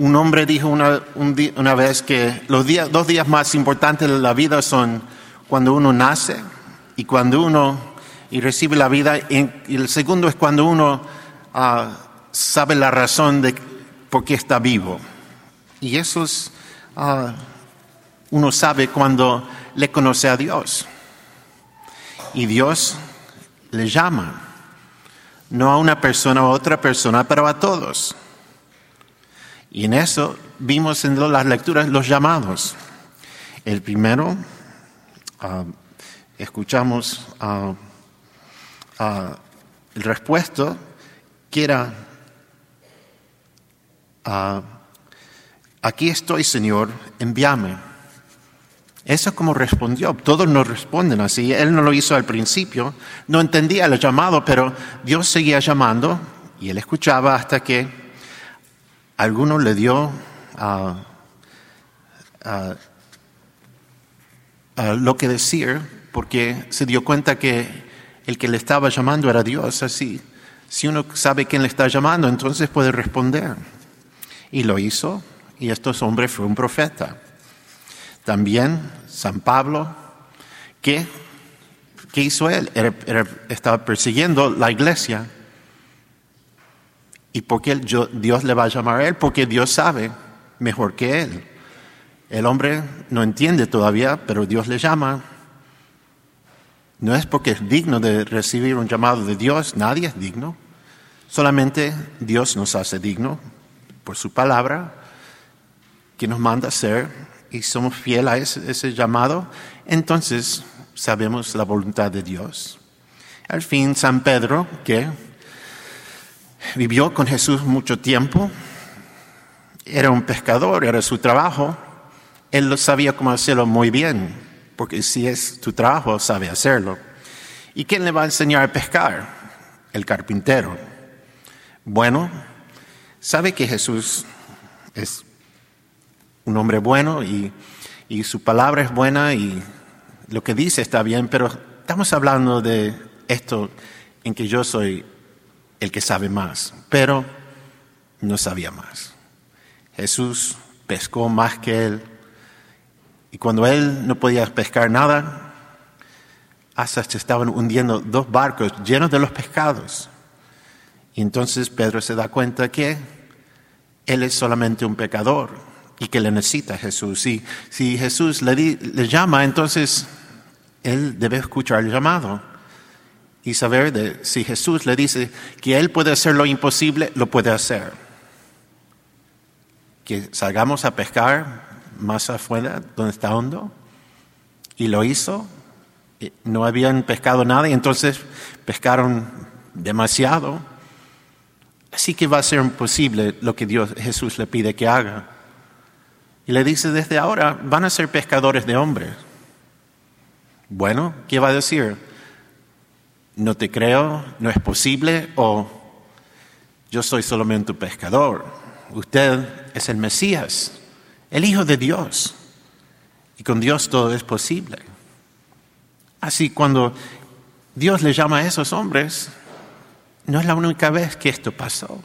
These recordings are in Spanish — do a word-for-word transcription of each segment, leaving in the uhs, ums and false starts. Un hombre dijo una, un di, una vez que los días, dos días más importantes de la vida son cuando uno nace y cuando uno y recibe la vida. Y el segundo es cuando uno uh, sabe la razón de por qué está vivo. Y eso es, uh, uno sabe cuando le conoce a Dios. Y Dios le llama, no a una persona o a otra persona, pero a todos. Y en eso vimos en las lecturas los llamados. El primero, uh, escuchamos uh, uh, el respuesta que era, uh, aquí estoy, Señor, envíame. Eso es como respondió. Todos nos responden así. Él no lo hizo al principio. No entendía el llamado, pero Dios seguía llamando y él escuchaba hasta que alguno le dio uh, uh, uh, lo que decir porque se dio cuenta que el que le estaba llamando era Dios. Así, si uno sabe quién le está llamando, entonces puede responder. Y lo hizo, y estos hombres fue un profeta. También San Pablo, ¿qué, qué hizo él? Era, era, estaba persiguiendo la iglesia. ¿Y por qué Dios le va a llamar a él? Porque Dios sabe mejor que él. El hombre no entiende todavía, pero Dios le llama. No es porque es digno de recibir un llamado de Dios. Nadie es digno. Solamente Dios nos hace digno por su palabra, que nos manda a ser, y somos fieles a ese, ese llamado. Entonces sabemos la voluntad de Dios. Al fin, San Pedro, que vivió con Jesús mucho tiempo, era un pescador, era su trabajo, él lo sabía cómo hacerlo muy bien, porque si es tu trabajo, sabe hacerlo. ¿Y quién le va a enseñar a pescar? El carpintero. Bueno, sabe que Jesús es un hombre bueno y, y su palabra es buena y lo que dice está bien, pero estamos hablando de esto en que yo soy el que sabe más, pero no sabía más. Jesús pescó más que él. Y cuando él no podía pescar nada, hasta se estaban hundiendo dos barcos llenos de los pescados. Y entonces Pedro se da cuenta que él es solamente un pecador y que le necesita a Jesús. Y si Jesús le, di, le llama, entonces él debe escuchar el llamado. Y saber de si Jesús le dice que él puede hacer lo imposible, lo puede hacer. Que salgamos a pescar más afuera, donde está hondo. Y lo hizo. No habían pescado nada y entonces pescaron demasiado. Así que va a ser imposible lo que Dios, Jesús le pide que haga. Y le dice, desde ahora van a ser pescadores de hombres. Bueno, ¿qué va a decir? No te creo, no es posible, o yo soy solamente un pescador. Usted es el Mesías, el Hijo de Dios. Y con Dios todo es posible. Así cuando Dios le llama a esos hombres, no es la única vez que esto pasó.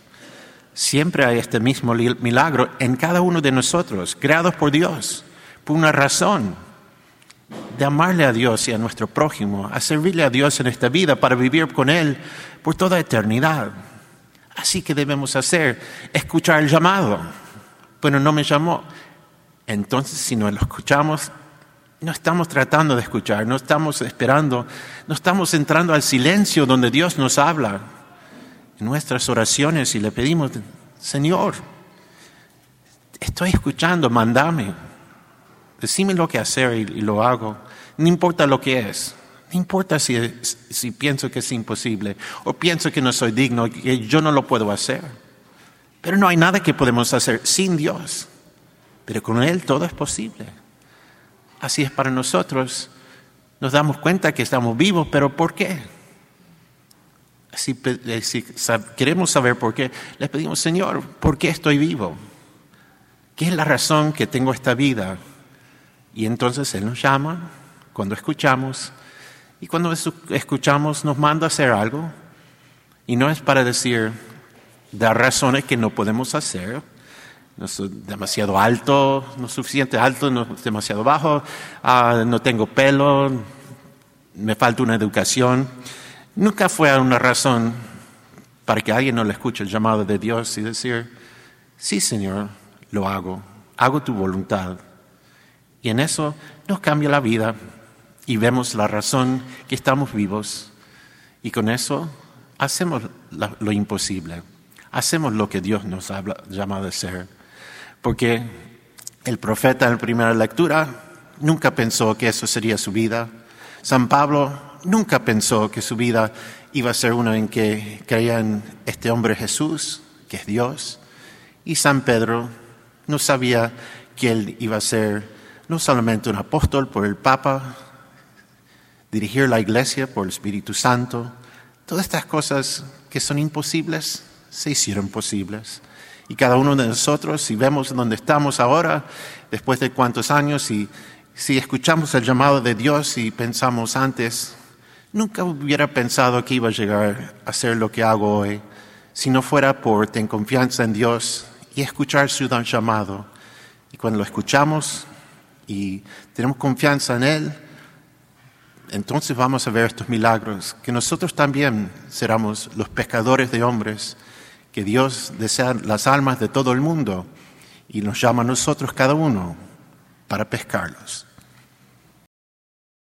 Siempre hay este mismo milagro en cada uno de nosotros, creados por Dios, por una razón. De amarle a Dios y a nuestro prójimo, a servirle a Dios en esta vida para vivir con Él por toda eternidad. Así que debemos hacer, escuchar el llamado. Bueno, no me llamó. Entonces, si no lo escuchamos, no estamos tratando de escuchar, no estamos esperando, no estamos entrando al silencio donde Dios nos habla. En nuestras oraciones y le pedimos, Señor, estoy escuchando, mándame. Decime lo que hacer y lo hago. No importa lo que es. No importa si, si pienso que es imposible o pienso que no soy digno, que yo no lo puedo hacer. Pero no hay nada que podemos hacer sin Dios. Pero con Él todo es posible. Así es para nosotros. Nos damos cuenta que estamos vivos, pero ¿por qué? Si, si queremos saber por qué, le pedimos, Señor, ¿por qué estoy vivo? ¿Qué es la razón que tengo esta vida? Y entonces Él nos llama cuando escuchamos. Y cuando escuchamos nos manda a hacer algo. Y no es para decir, dar razones que no podemos hacer. No soy demasiado alto, no suficiente alto, no demasiado bajo, uh, no tengo pelo, me falta una educación. Nunca fue una razón para que alguien no le escuche el llamado de Dios y decir, sí, Señor, lo hago, hago tu voluntad. Y en eso nos cambia la vida y vemos la razón que estamos vivos. Y con eso hacemos lo imposible, hacemos lo que Dios nos ha llamado a hacer. Porque el profeta en la primera lectura nunca pensó que eso sería su vida. San Pablo nunca pensó que su vida iba a ser una en que creía en este hombre Jesús, que es Dios. Y San Pedro no sabía que él iba a ser no solamente un apóstol por el Papa, dirigir la iglesia por el Espíritu Santo. Todas estas cosas que son imposibles se hicieron posibles. Y cada uno de nosotros, si vemos dónde estamos ahora, después de cuántos años, y si escuchamos el llamado de Dios y pensamos antes, nunca hubiera pensado que iba a llegar a hacer lo que hago hoy, si no fuera por tener confianza en Dios y escuchar su llamado. Y cuando lo escuchamos y tenemos confianza en Él, entonces vamos a ver estos milagros, que nosotros también seremos los pescadores de hombres, que Dios desea las almas de todo el mundo y nos llama a nosotros cada uno para pescarlos.